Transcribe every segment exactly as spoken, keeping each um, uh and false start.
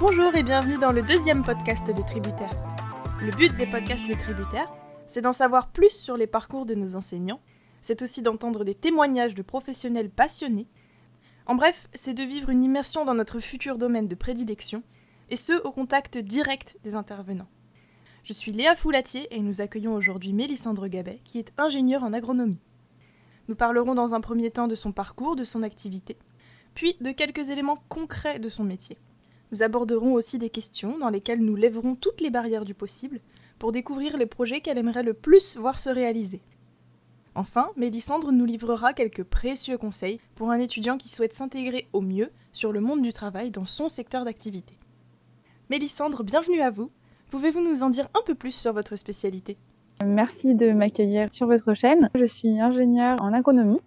Bonjour et bienvenue dans le deuxième podcast des Tributaires. Le but des podcasts des Tributaires, c'est d'en savoir plus sur les parcours de nos enseignants, c'est aussi d'entendre des témoignages de professionnels passionnés. En bref, c'est de vivre une immersion dans notre futur domaine de prédilection, et ce, au contact direct des intervenants. Je suis Léa Foulatier et nous accueillons aujourd'hui Mélissandre Gabet, qui est ingénieure en agronomie. Nous parlerons dans un premier temps de son parcours, de son activité, puis de quelques éléments concrets de son métier. Nous aborderons aussi des questions dans lesquelles nous lèverons toutes les barrières du possible pour découvrir les projets qu'elle aimerait le plus voir se réaliser. Enfin, Mélissandre nous livrera quelques précieux conseils pour un étudiant qui souhaite s'intégrer au mieux sur le monde du travail dans son secteur d'activité. Mélissandre, bienvenue à vous. Pouvez-vous nous en dire un peu plus sur votre spécialité ? Merci de m'accueillir sur votre chaîne. Je suis ingénieure en agronomie.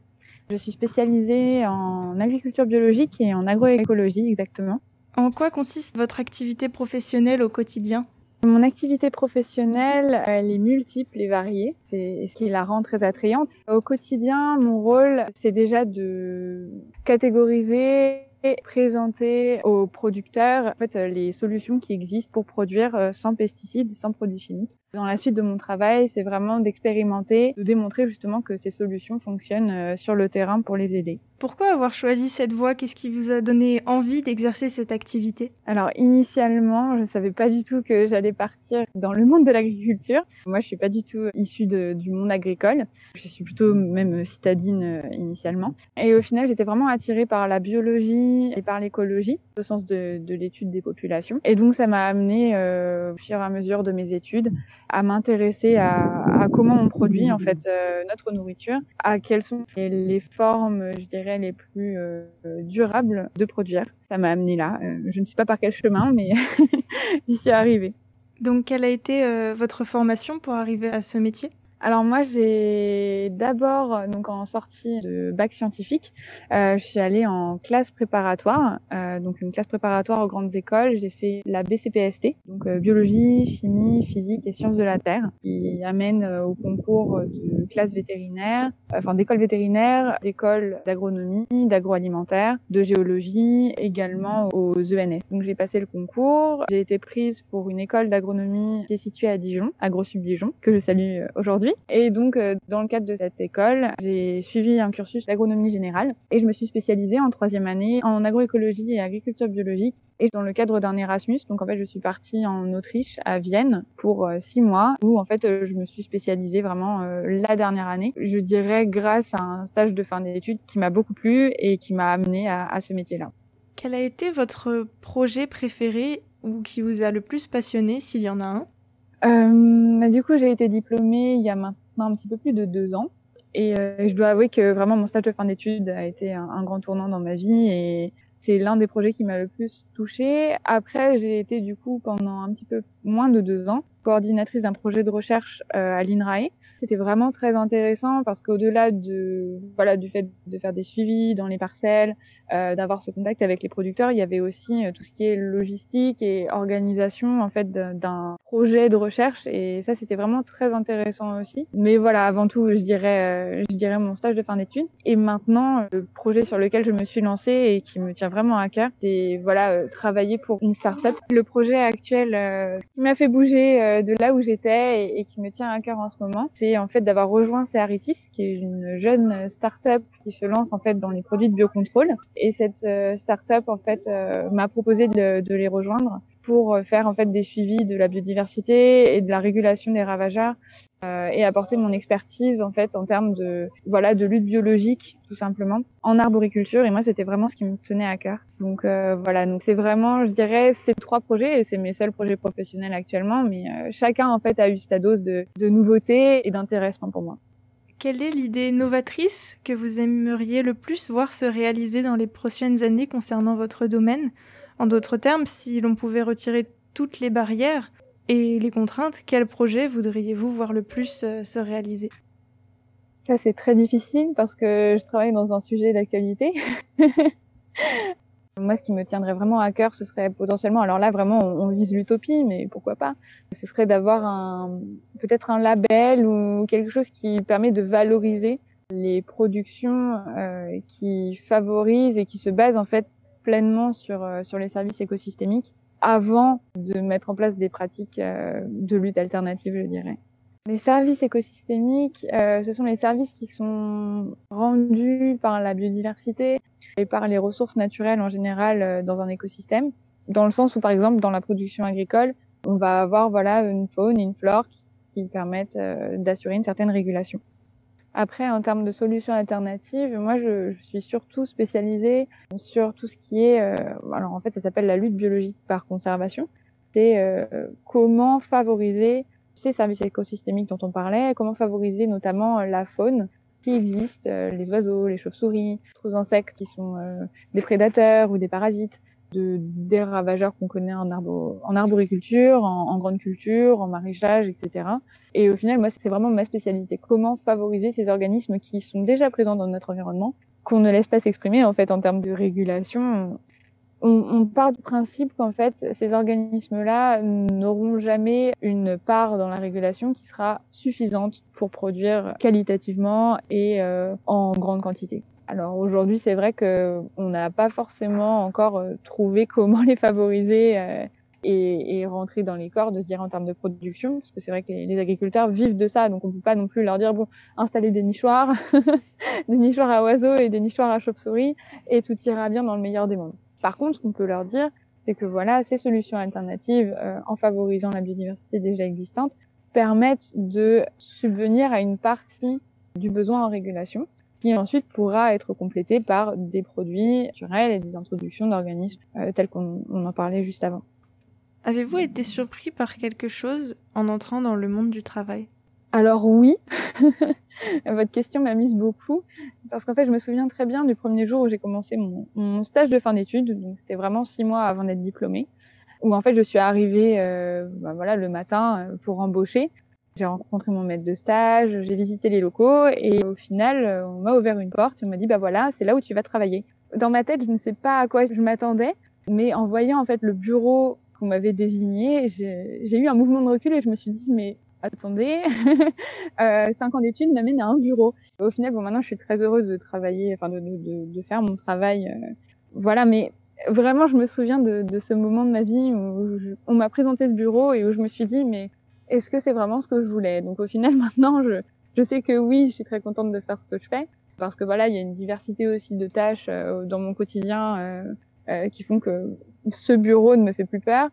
Je suis spécialisée en agriculture biologique et en agroécologie, exactement. En quoi consiste votre activité professionnelle au quotidien ? Mon activité professionnelle, elle est multiple et variée, c'est ce qui la rend très attrayante. Au quotidien, mon rôle, c'est déjà de catégoriser et présenter aux producteurs en fait, les solutions qui existent pour produire sans pesticides, sans produits chimiques. Dans la suite de mon travail, c'est vraiment d'expérimenter, de démontrer justement que ces solutions fonctionnent sur le terrain pour les aider. Pourquoi avoir choisi cette voie ? Qu'est-ce qui vous a donné envie d'exercer cette activité ? Alors initialement, je ne savais pas du tout que j'allais partir dans le monde de l'agriculture. Moi, je ne suis pas du tout issue de, du monde agricole. Je suis plutôt même citadine initialement. Et au final, j'étais vraiment attirée par la biologie et par l'écologie, au sens de, de l'étude des populations. Et donc, ça m'a amenée, euh, au fur et à mesure de mes études, à m'intéresser à, à comment on produit en fait euh, notre nourriture, à quelles sont les, les formes, je dirais, les plus euh, durables de produire. Ça m'a amenée là. Euh, je ne sais pas par quel chemin, mais j'y suis arrivée. Donc, quelle a été euh, votre formation pour arriver à ce métier ? Alors moi, j'ai d'abord, donc en sortie de bac scientifique, euh, je suis allée en classe préparatoire, euh, donc une classe préparatoire aux grandes écoles. J'ai fait la B C P S T, donc euh, biologie, chimie, physique et sciences de la terre, qui amène euh, au concours de classe vétérinaire, euh, enfin d'école vétérinaire, d'école d'agronomie, d'agroalimentaire, de géologie, également aux E N S. Donc j'ai passé le concours, j'ai été prise pour une école d'agronomie qui est située à Dijon, Agro Sup Dijon, que je salue aujourd'hui. Et donc, dans le cadre de cette école, j'ai suivi un cursus d'agronomie générale et je me suis spécialisée en troisième année en agroécologie et agriculture biologique et dans le cadre d'un Erasmus. Donc, en fait, je suis partie en Autriche, à Vienne, pour six mois où, en fait, je me suis spécialisée vraiment euh, la dernière année. Je dirais grâce à un stage de fin d'études qui m'a beaucoup plu et qui m'a amenée à, à ce métier-là. Quel a été votre projet préféré ou qui vous a le plus passionné, s'il y en a un ? Euh, bah du coup, j'ai été diplômée il y a maintenant un petit peu plus de deux ans et euh, je dois avouer que vraiment mon stage de fin d'études a été un, un grand tournant dans ma vie et c'est l'un des projets qui m'a le plus touchée. Après, j'ai été du coup pendant un petit peu moins de deux ans coordinatrice d'un projet de recherche euh, à l'I N R A E. C'était vraiment très intéressant parce qu'au-delà de voilà du fait de faire des suivis dans les parcelles, euh, d'avoir ce contact avec les producteurs, il y avait aussi euh, tout ce qui est logistique et organisation en fait d'un projet de recherche et ça c'était vraiment très intéressant aussi. Mais voilà, avant tout, je dirais euh, je dirais mon stage de fin d'études et maintenant le projet sur lequel je me suis lancée et qui me tient vraiment à cœur, c'est voilà euh, travailler pour une start-up. Le projet actuel euh, qui m'a fait bouger euh, de là où j'étais et, et qui me tient à cœur en ce moment, c'est en fait d'avoir rejoint Céaritis, qui est une jeune start-up qui se lance en fait dans les produits de biocontrôle. Et cette euh, start-up en fait euh, m'a proposé de, de les rejoindre pour faire en fait des suivis de la biodiversité et de la régulation des ravageurs euh, et apporter mon expertise en fait en termes de voilà de lutte biologique tout simplement en arboriculture. Et moi c'était vraiment ce qui me tenait à cœur. Donc euh, voilà donc c'est vraiment je dirais ces trois projets et c'est mes seuls projets professionnels actuellement. Mais euh, chacun en fait a eu sa dose de, de nouveautés et d'intéressement pour moi. Quelle est l'idée novatrice que vous aimeriez le plus voir se réaliser dans les prochaines années concernant votre domaine ? En d'autres termes, si l'on pouvait retirer toutes les barrières et les contraintes, quel projet voudriez-vous voir le plus se réaliser ? Ça, c'est très difficile parce que je travaille dans un sujet d'actualité. Moi, ce qui me tiendrait vraiment à cœur, ce serait potentiellement, alors là, vraiment, on vise l'utopie, mais pourquoi pas ? Ce serait d'avoir un, peut-être un label ou quelque chose qui permet de valoriser les productions euh, qui favorisent et qui se basent, en fait, pleinement sur, euh, sur les services écosystémiques avant de mettre en place des pratiques euh, de lutte alternative, je dirais. Les services écosystémiques, euh, ce sont les services qui sont rendus par la biodiversité et par les ressources naturelles en général euh, dans un écosystème, dans le sens où, par exemple, dans la production agricole, on va avoir voilà, une faune et une flore qui, qui permettent euh, d'assurer une certaine régulation. Après, en termes de solutions alternatives, moi, je, je suis surtout spécialisée sur tout ce qui est... Euh, alors, en fait, ça s'appelle la lutte biologique par conservation. C'est euh, comment favoriser ces services écosystémiques dont on parlait, comment favoriser notamment la faune qui existe, les oiseaux, les chauves-souris, d'autres insectes qui sont euh, des prédateurs ou des parasites, de, des ravageurs qu'on connaît en, arbo, en arboriculture, en, en grande culture, en maraîchage, et cetera. Et au final, moi, c'est vraiment ma spécialité. Comment favoriser ces organismes qui sont déjà présents dans notre environnement, qu'on ne laisse pas s'exprimer en fait en termes de régulation. On part du principe qu'en fait, ces organismes-là n'auront jamais une part dans la régulation qui sera suffisante pour produire qualitativement et euh, en grande quantité. Alors aujourd'hui, c'est vrai qu'on n'a pas forcément encore trouvé comment les favoriser euh, et, et rentrer dans les cordes, je dirais, en termes de production, parce que c'est vrai que les, les agriculteurs vivent de ça, donc on ne peut pas non plus leur dire, bon, installez des nichoirs, des nichoirs à oiseaux et des nichoirs à chauves-souris, et tout ira bien dans le meilleur des mondes. Par contre, ce qu'on peut leur dire, c'est que voilà, ces solutions alternatives, euh, en favorisant la biodiversité déjà existante, permettent de subvenir à une partie du besoin en régulation, qui ensuite pourra être complétée par des produits naturels et des introductions d'organismes euh, tels qu'on on en parlait juste avant. Avez-vous été surpris par quelque chose en entrant dans le monde du travail ? Alors oui, votre question m'amuse beaucoup, parce qu'en fait, je me souviens très bien du premier jour où j'ai commencé mon, mon stage de fin d'études, donc c'était vraiment six mois avant d'être diplômée, où en fait, je suis arrivée euh, ben voilà, le matin pour embaucher. J'ai rencontré mon maître de stage, j'ai visité les locaux, et au final, on m'a ouvert une porte, et on m'a dit « bah voilà, c'est là où tu vas travailler ». Dans ma tête, je ne sais pas à quoi je m'attendais, mais en voyant en fait le bureau qu'on m'avait désigné, j'ai, j'ai eu un mouvement de recul et je me suis dit « mais… ». Attendez, euh, cinq ans d'études m'amènent à un bureau. Au final, bon, maintenant, je suis très heureuse de travailler, enfin, de, de, de faire mon travail. Euh, voilà, mais vraiment, je me souviens de, de ce moment de ma vie où je, on m'a présenté ce bureau et où je me suis dit, mais est-ce que c'est vraiment ce que je voulais ? Donc, au final, maintenant, je, je sais que oui, je suis très contente de faire ce que je fais parce que voilà, il y a une diversité aussi de tâches euh, dans mon quotidien euh, euh, qui font que ce bureau ne me fait plus peur.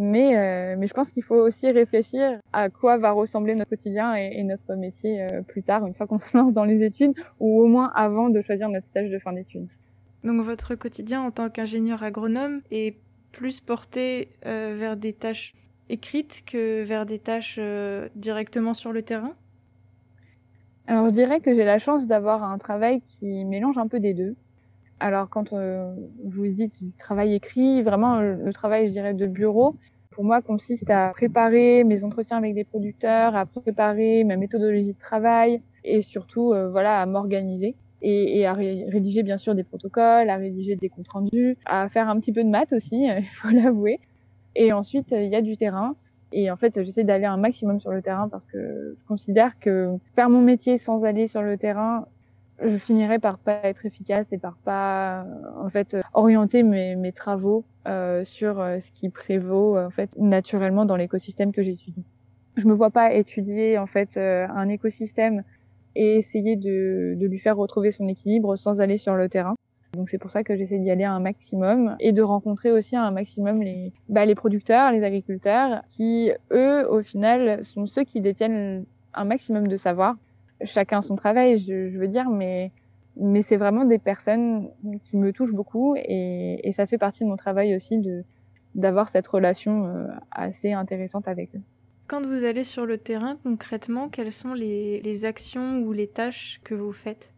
Mais, euh, mais je pense qu'il faut aussi réfléchir à quoi va ressembler notre quotidien et, et notre métier euh, plus tard, une fois qu'on se lance dans les études, ou au moins avant de choisir notre stage de fin d'études. Donc votre quotidien en tant qu'ingénieur agronome est plus porté euh, vers des tâches écrites que vers des tâches euh, directement sur le terrain ? Alors je dirais que j'ai la chance d'avoir un travail qui mélange un peu des deux. Alors, quand euh, vous dites du travail écrit, vraiment, le, le travail, je dirais, de bureau, pour moi, consiste à préparer mes entretiens avec des producteurs, à préparer ma méthodologie de travail et surtout, euh, voilà, à m'organiser et, et à ré- rédiger, bien sûr, des protocoles, à rédiger des comptes rendus, à faire un petit peu de maths aussi, il euh, faut l'avouer. Et ensuite, il y a du terrain. Et en fait, j'essaie d'aller un maximum sur le terrain parce que je considère que faire mon métier sans aller sur le terrain, je finirais par pas être efficace et par pas, en fait, orienter mes, mes travaux euh, sur ce qui prévaut, en fait, naturellement dans l'écosystème que j'étudie. Je me vois pas étudier, en fait, un écosystème et essayer de, de lui faire retrouver son équilibre sans aller sur le terrain. Donc c'est pour ça que j'essaie d'y aller un maximum et de rencontrer aussi un maximum les, bah, les producteurs, les agriculteurs qui, eux, au final, sont ceux qui détiennent un maximum de savoir. Chacun son travail, je, je veux dire, mais, mais c'est vraiment des personnes qui me touchent beaucoup et, et ça fait partie de mon travail aussi de, d'avoir cette relation assez intéressante avec eux. Quand vous allez sur le terrain, concrètement, quelles sont les, les actions ou les tâches que vous faites ?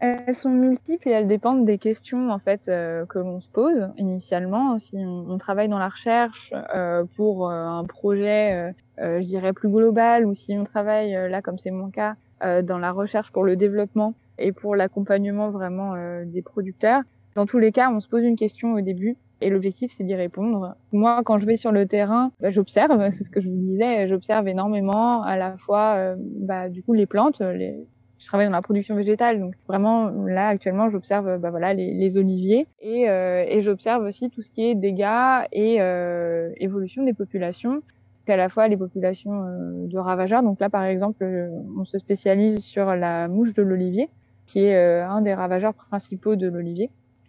Elles sont multiples et elles dépendent des questions en fait euh, que l'on se pose initialement. Si on, on travaille dans la recherche euh, pour euh, un projet, euh, je dirais, plus global, ou si on travaille, là comme c'est mon cas, Euh, dans la recherche pour le développement et pour l'accompagnement vraiment euh, des producteurs. Dans tous les cas, on se pose une question au début et l'objectif, c'est d'y répondre. Moi, quand je vais sur le terrain, bah, j'observe, c'est ce que je vous disais, j'observe énormément à la fois euh, bah, du coup les plantes, les, Je travaille dans la production végétale, donc vraiment là actuellement j'observe bah voilà les, les oliviers et, euh, et j'observe aussi tout ce qui est dégâts et euh, évolution des populations, à la fois les populations euh, de ravageurs. Donc là par exemple on se spécialise sur la mouche de l'olivier qui est euh, un des ravageurs principaux de l'olivier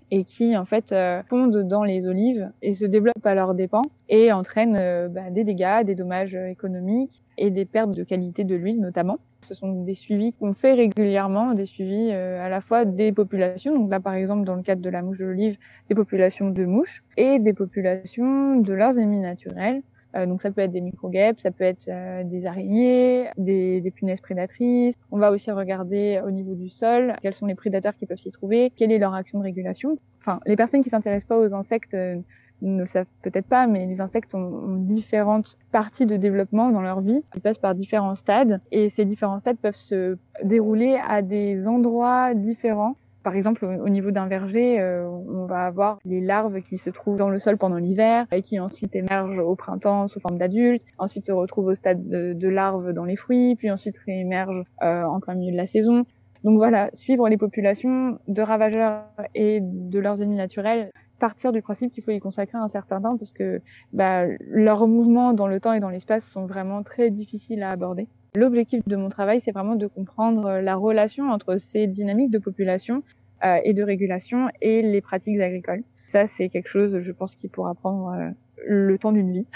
et qui en fait euh, pondent dans les olives et se développent à leurs dépens et entraînent euh, bah, des dégâts, des dommages économiques et des pertes de qualité de l'huile notamment. Ce sont des suivis qu'on fait régulièrement, des suivis euh, à la fois des populations, donc là par exemple dans le cadre de la mouche de l'olive, des populations de mouches et des populations de leurs ennemis naturels. Euh, donc ça peut être des micro-guêpes, ça peut être euh, des araignées, des, des punaises prédatrices. On va aussi regarder au niveau du sol, quels sont les prédateurs qui peuvent s'y trouver, quelle est leur action de régulation. Enfin, les personnes qui s'intéressent pas aux insectes euh, ne le savent peut-être pas, mais les insectes ont, ont différentes parties de développement dans leur vie. Ils passent par différents stades et ces différents stades peuvent se dérouler à des endroits différents. Par exemple, au niveau d'un verger, euh, on va avoir les larves qui se trouvent dans le sol pendant l'hiver et qui ensuite émergent au printemps sous forme d'adultes, ensuite se retrouvent au stade de, de larves dans les fruits, puis ensuite réémergent euh, en plein milieu de la saison. Donc voilà, suivre les populations de ravageurs et de leurs ennemis naturels, partir du principe qu'il faut y consacrer un certain temps parce que bah, leurs mouvements dans le temps et dans l'espace sont vraiment très difficiles à aborder. L'objectif de mon travail, c'est vraiment de comprendre la relation entre ces dynamiques de population euh, et de régulation et les pratiques agricoles. Ça, c'est quelque chose, je pense, qui pourra prendre euh, le temps d'une vie.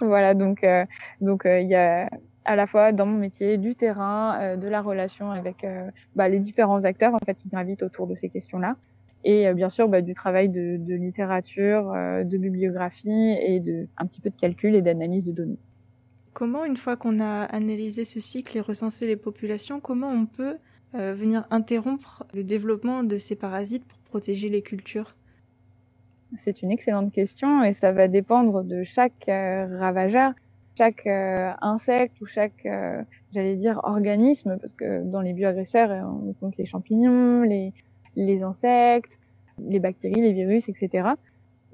Voilà, donc euh, donc il euh, y a à la fois dans mon métier du terrain, euh, de la relation avec euh, bah, les différents acteurs en fait qui gravitent autour de ces questions-là. Et bien sûr bah, du travail de, de littérature, euh, de bibliographie et de, un petit peu de calcul et d'analyse de données. Comment, une fois qu'on a analysé ce cycle et recensé les populations, comment on peut euh, venir interrompre le développement de ces parasites pour protéger les cultures ? C'est une excellente question et ça va dépendre de chaque euh, ravageur, chaque euh, insecte ou chaque, euh, j'allais dire, organisme, parce que dans les bioagresseurs, on compte les champignons, les... les insectes, les bactéries, les virus, et cetera.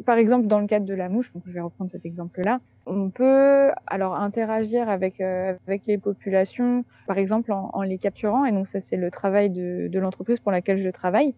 Par exemple, dans le cadre de la mouche, donc je vais reprendre cet exemple-là, on peut alors interagir avec euh, avec les populations, par exemple en, en les capturant. Et donc ça, c'est le travail de, de l'entreprise pour laquelle je travaille.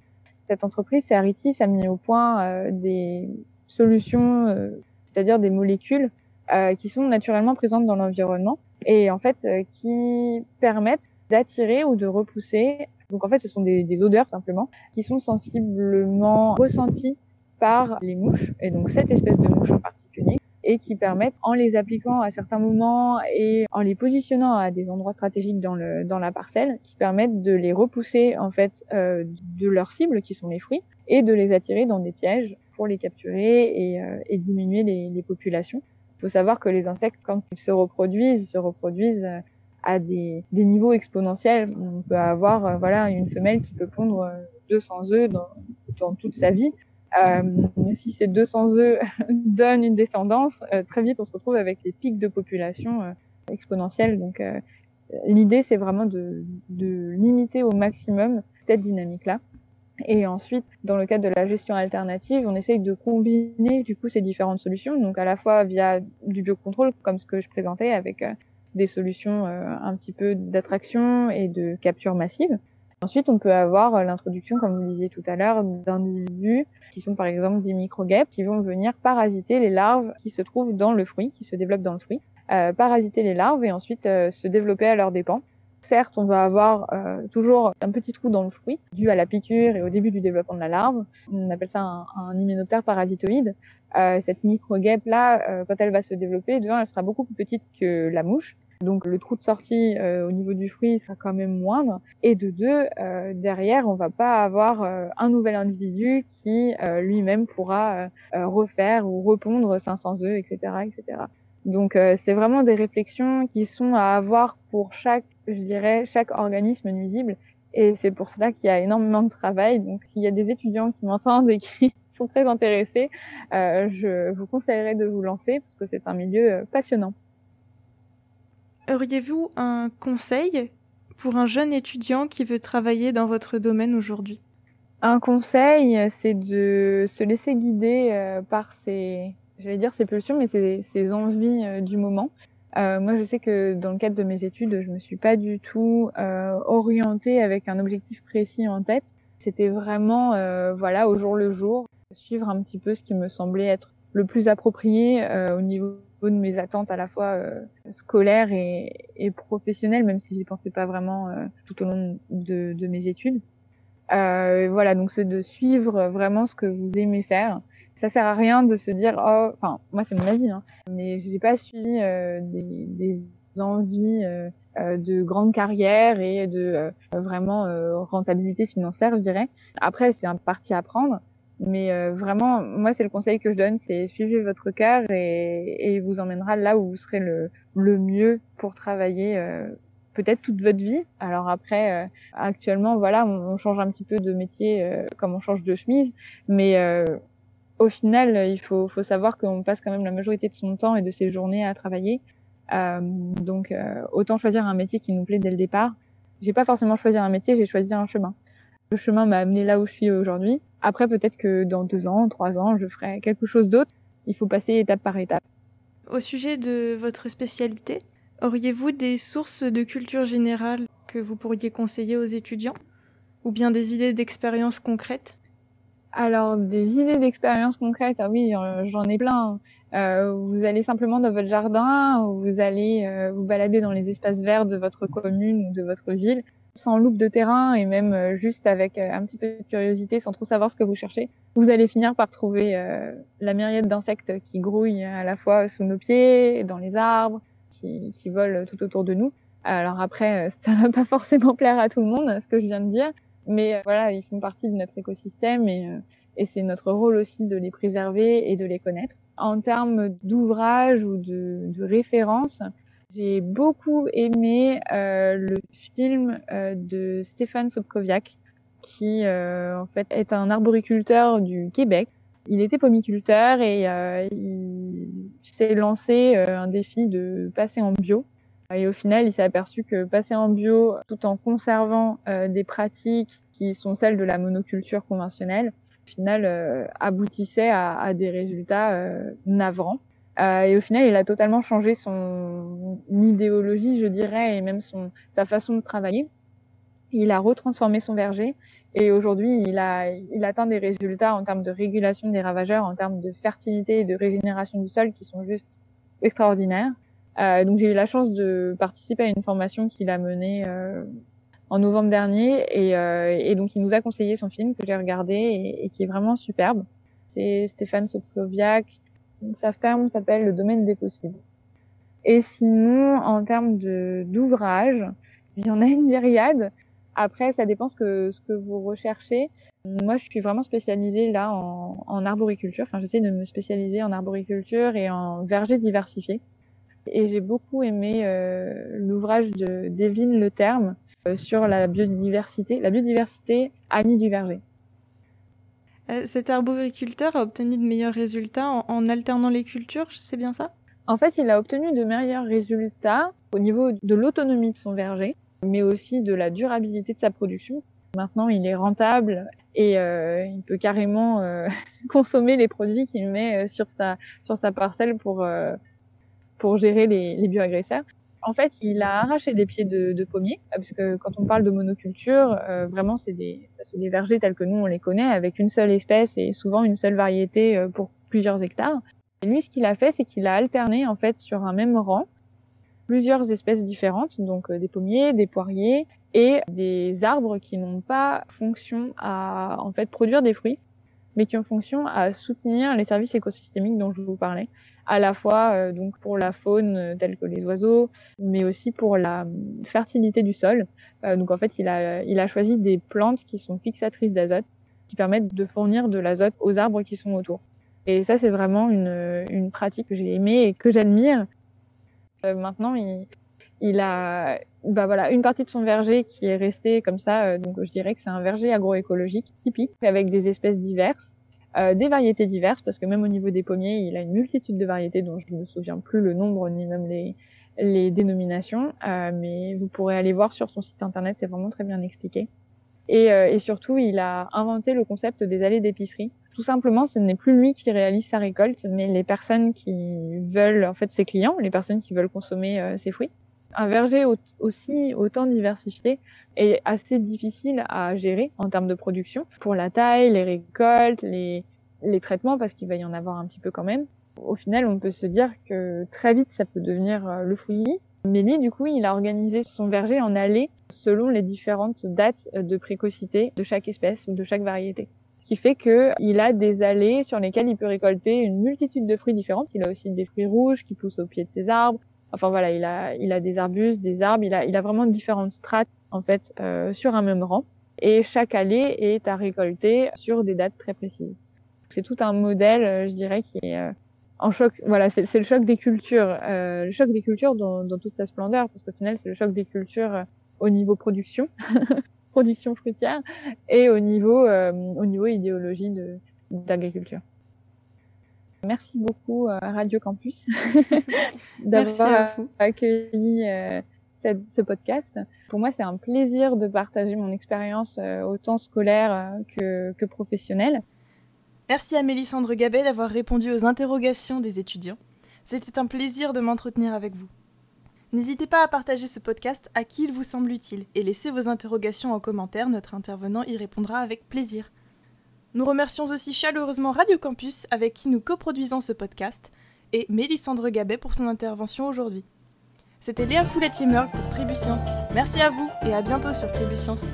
Cette entreprise, Céaritis, a mis au point euh, des solutions, euh, c'est-à-dire des molécules euh, qui sont naturellement présentes dans l'environnement et en fait euh, qui permettent d'attirer ou de repousser. Donc en fait, ce sont des, des odeurs simplement qui sont sensiblement ressenties par les mouches, et donc cette espèce de mouche en particulier, et qui permettent, en les appliquant à certains moments et en les positionnant à des endroits stratégiques dans, le, dans la parcelle, qui permettent de les repousser en fait euh, de leur cible, qui sont les fruits, et de les attirer dans des pièges pour les capturer et, euh, et diminuer les, les populations. Il faut savoir que les insectes, quand ils se reproduisent, se reproduisent euh, à des, des niveaux exponentiels. On peut avoir euh, voilà, une femelle qui peut pondre deux cents œufs dans, dans toute sa vie. Euh, si ces deux cents œufs donnent une descendance, euh, très vite on se retrouve avec des pics de population euh, exponentiels. Donc euh, l'idée, c'est vraiment de, de limiter au maximum cette dynamique-là. Et ensuite, dans le cadre de la gestion alternative, on essaye de combiner du coup ces différentes solutions, donc à la fois via du biocontrôle, comme ce que je présentais avec euh, des solutions euh, un petit peu d'attraction et de capture massive. Ensuite, on peut avoir l'introduction, comme vous le disiez tout à l'heure, d'individus qui sont par exemple des micro-guêpes qui vont venir parasiter les larves qui se trouvent dans le fruit, qui se développent dans le fruit, euh, parasiter les larves et ensuite euh, se développer à leurs dépens. Certes, on va avoir euh, toujours un petit trou dans le fruit dû à la piqûre et au début du développement de la larve. On appelle ça un, un hyménoptère parasitoïde. Euh, cette micro-guêpe-là, euh, quand elle va se développer, de un, elle sera beaucoup plus petite que la mouche. Donc le trou de sortie euh, au niveau du fruit sera quand même moindre. Et de deux, euh, derrière, on va pas avoir euh, un nouvel individu qui euh, lui-même pourra euh, refaire ou repondre cinq cents œufs, et cetera, et cetera. Donc euh, c'est vraiment des réflexions qui sont à avoir pour chaque, je dirais, chaque organisme nuisible. Et c'est pour cela qu'il y a énormément de travail. Donc s'il y a des étudiants qui m'entendent et qui sont très intéressés, euh, je vous conseillerais de vous lancer parce que c'est un milieu euh, passionnant. Auriez-vous un conseil pour un jeune étudiant qui veut travailler dans votre domaine aujourd'hui ? Un conseil, c'est de se laisser guider par ses, j'allais dire ses pulsions, mais ses, ses envies du moment. Euh, moi, je sais que dans le cadre de mes études, je me suis pas du tout euh, orientée avec un objectif précis en tête. C'était vraiment, euh, voilà, au jour le jour, suivre un petit peu ce qui me semblait être le plus approprié euh, au niveau de mes attentes à la fois euh, scolaires et, et professionnelles, même si j'y pensais pas vraiment euh, tout au long de, de mes études. Euh, voilà, donc c'est de suivre vraiment ce que vous aimez faire. Ça sert à rien de se dire, oh, enfin, moi c'est mon avis, hein, mais j'ai pas suivi euh, des, des envies euh, de grande carrière et de euh, vraiment euh, rentabilité financière, je dirais. Après, c'est un parti à prendre, mais euh, vraiment, moi c'est le conseil que je donne, c'est suivez votre cœur et, et il vous emmènera là où vous serez le, le mieux pour travailler. Euh, peut-être toute votre vie. Alors après, euh, actuellement, voilà, on, on change un petit peu de métier euh, comme on change de chemise, mais euh, au final, il faut, faut savoir qu'on passe quand même la majorité de son temps et de ses journées à travailler. Euh, donc, euh, autant choisir un métier qui nous plaît dès le départ. J'ai pas forcément choisi un métier, j'ai choisi un chemin. Le chemin m'a amené là où je suis aujourd'hui. Après, peut-être que dans deux ans, trois ans, je ferai quelque chose d'autre. Il faut passer étape par étape. Au sujet de votre spécialité, auriez-vous des sources de culture générale que vous pourriez conseiller aux étudiants ? Ou bien des idées d'expériences concrètes ? Alors, des idées d'expériences concrètes, ah oui, j'en ai plein. Euh, vous allez simplement dans votre jardin, vous allez euh, vous balader dans les espaces verts de votre commune ou de votre ville, sans loupe de terrain et même juste avec un petit peu de curiosité, sans trop savoir ce que vous cherchez. Vous allez finir par trouver euh, la myriade d'insectes qui grouillent à la fois sous nos pieds, dans les arbres, Qui, qui volent tout autour de nous. Alors après, ça va pas forcément plaire à tout le monde, ce que je viens de dire, mais voilà, ils font partie de notre écosystème et, et c'est notre rôle aussi de les préserver et de les connaître. En termes d'ouvrages ou de, de références, j'ai beaucoup aimé euh, le film euh, de Stéphane Sobkowiak, qui euh, en fait est un arboriculteur du Québec. Il était pomiculteur et euh, il s'est lancé euh, un défi de passer en bio. Et au final, il s'est aperçu que passer en bio, tout en conservant euh, des pratiques qui sont celles de la monoculture conventionnelle, au final, euh, aboutissait à, à des résultats euh, navrants. Euh, et au final, il a totalement changé son idéologie, je dirais, et même son, sa façon de travailler. Il a retransformé son verger et aujourd'hui, il a, il atteint des résultats en termes de régulation des ravageurs, en termes de fertilité et de régénération du sol qui sont juste extraordinaires. Euh, donc, j'ai eu la chance de participer à une formation qu'il a menée euh, en novembre dernier et, euh, et donc, il nous a conseillé son film que j'ai regardé et, et qui est vraiment superbe. C'est Stéphane Sobkowiak. Sa ferme s'appelle « Le domaine des possibles ». Et sinon, en termes de, d'ouvrages, il y en a une myriade. Après, ça dépend ce que, ce que vous recherchez. Moi, je suis vraiment spécialisée là en, en arboriculture. Enfin, j'essaie de me spécialiser en arboriculture et en verger diversifié. Et j'ai beaucoup aimé euh, l'ouvrage de d'Evelyne Le Terme euh, sur la biodiversité, la biodiversité amie du verger. Euh, cet arboriculteur a obtenu de meilleurs résultats en, en alternant les cultures, c'est bien ça ? En fait, il a obtenu de meilleurs résultats au niveau de l'autonomie de son verger, mais aussi de la durabilité de sa production. Maintenant, il est rentable et euh, il peut carrément euh, consommer les produits qu'il met sur sa sur sa parcelle pour euh, pour gérer les, les bioagresseurs. En fait, il a arraché des pieds de, de pommiers, parce que quand on parle de monoculture, euh, vraiment c'est des c'est des vergers tels que nous on les connaît, avec une seule espèce et souvent une seule variété pour plusieurs hectares. Et lui, ce qu'il a fait, c'est qu'il a alterné en fait sur un même rang plusieurs espèces différentes, donc des pommiers, des poiriers et des arbres qui n'ont pas fonction à en fait produire des fruits, mais qui ont fonction à soutenir les services écosystémiques dont je vous parlais, à la fois euh, donc pour la faune telle que les oiseaux, mais aussi pour la fertilité du sol. Euh, donc en fait, il a il a choisi des plantes qui sont fixatrices d'azote, qui permettent de fournir de l'azote aux arbres qui sont autour. Et ça, c'est vraiment une une pratique que j'ai aimée et que j'admire. Maintenant, il, il a bah voilà, une partie de son verger qui est restée comme ça. Donc, je dirais que c'est un verger agroécologique typique, avec des espèces diverses, euh, des variétés diverses, parce que même au niveau des pommiers, il a une multitude de variétés dont je ne me souviens plus le nombre ni même les, les dénominations. Euh, mais vous pourrez aller voir sur son site internet, c'est vraiment très bien expliqué. Et, euh, et surtout, il a inventé le concept des allées d'épicerie, Tout simplement, ce n'est plus lui qui réalise sa récolte, mais les personnes qui veulent, en fait, ses clients, les personnes qui veulent consommer euh, ses fruits. Un verger aussi autant diversifié est assez difficile à gérer en termes de production pour la taille, les récoltes, les, les traitements, parce qu'il va y en avoir un petit peu quand même. Au final, on peut se dire que très vite, ça peut devenir le fouillis. Mais lui, du coup, il a organisé son verger en allées selon les différentes dates de précocité de chaque espèce ou de chaque variété. Ce qui fait qu'il a des allées sur lesquelles il peut récolter une multitude de fruits différents. Il a aussi des fruits rouges qui poussent au pied de ses arbres. Enfin voilà, il a, il a des arbustes, des arbres, il a, il a vraiment différentes strates en fait euh, sur un même rang. Et chaque allée est à récolter sur des dates très précises. C'est tout un modèle, je dirais, qui est euh, en choc. Voilà, c'est, c'est le choc des cultures, euh, le choc des cultures dans, dans toute sa splendeur, parce qu'au final, c'est le choc des cultures au niveau production, production fruitière, et au niveau, euh, au niveau idéologie de, d'agriculture. Merci beaucoup à Radio Campus d'avoir accueilli euh, cette, ce podcast. Pour moi, c'est un plaisir de partager mon expérience euh, autant scolaire que, que professionnelle. Merci à Mélissandre Gabet d'avoir répondu aux interrogations des étudiants. C'était un plaisir de m'entretenir avec vous. N'hésitez pas à partager ce podcast à qui il vous semble utile et laissez vos interrogations en commentaire, notre intervenant y répondra avec plaisir. Nous remercions aussi chaleureusement Radio Campus, avec qui nous coproduisons ce podcast, et Mélissandre Gabet pour son intervention aujourd'hui. C'était Léa Foulatier pour Tribu Sciences. Merci à vous et à bientôt sur Tribu Sciences.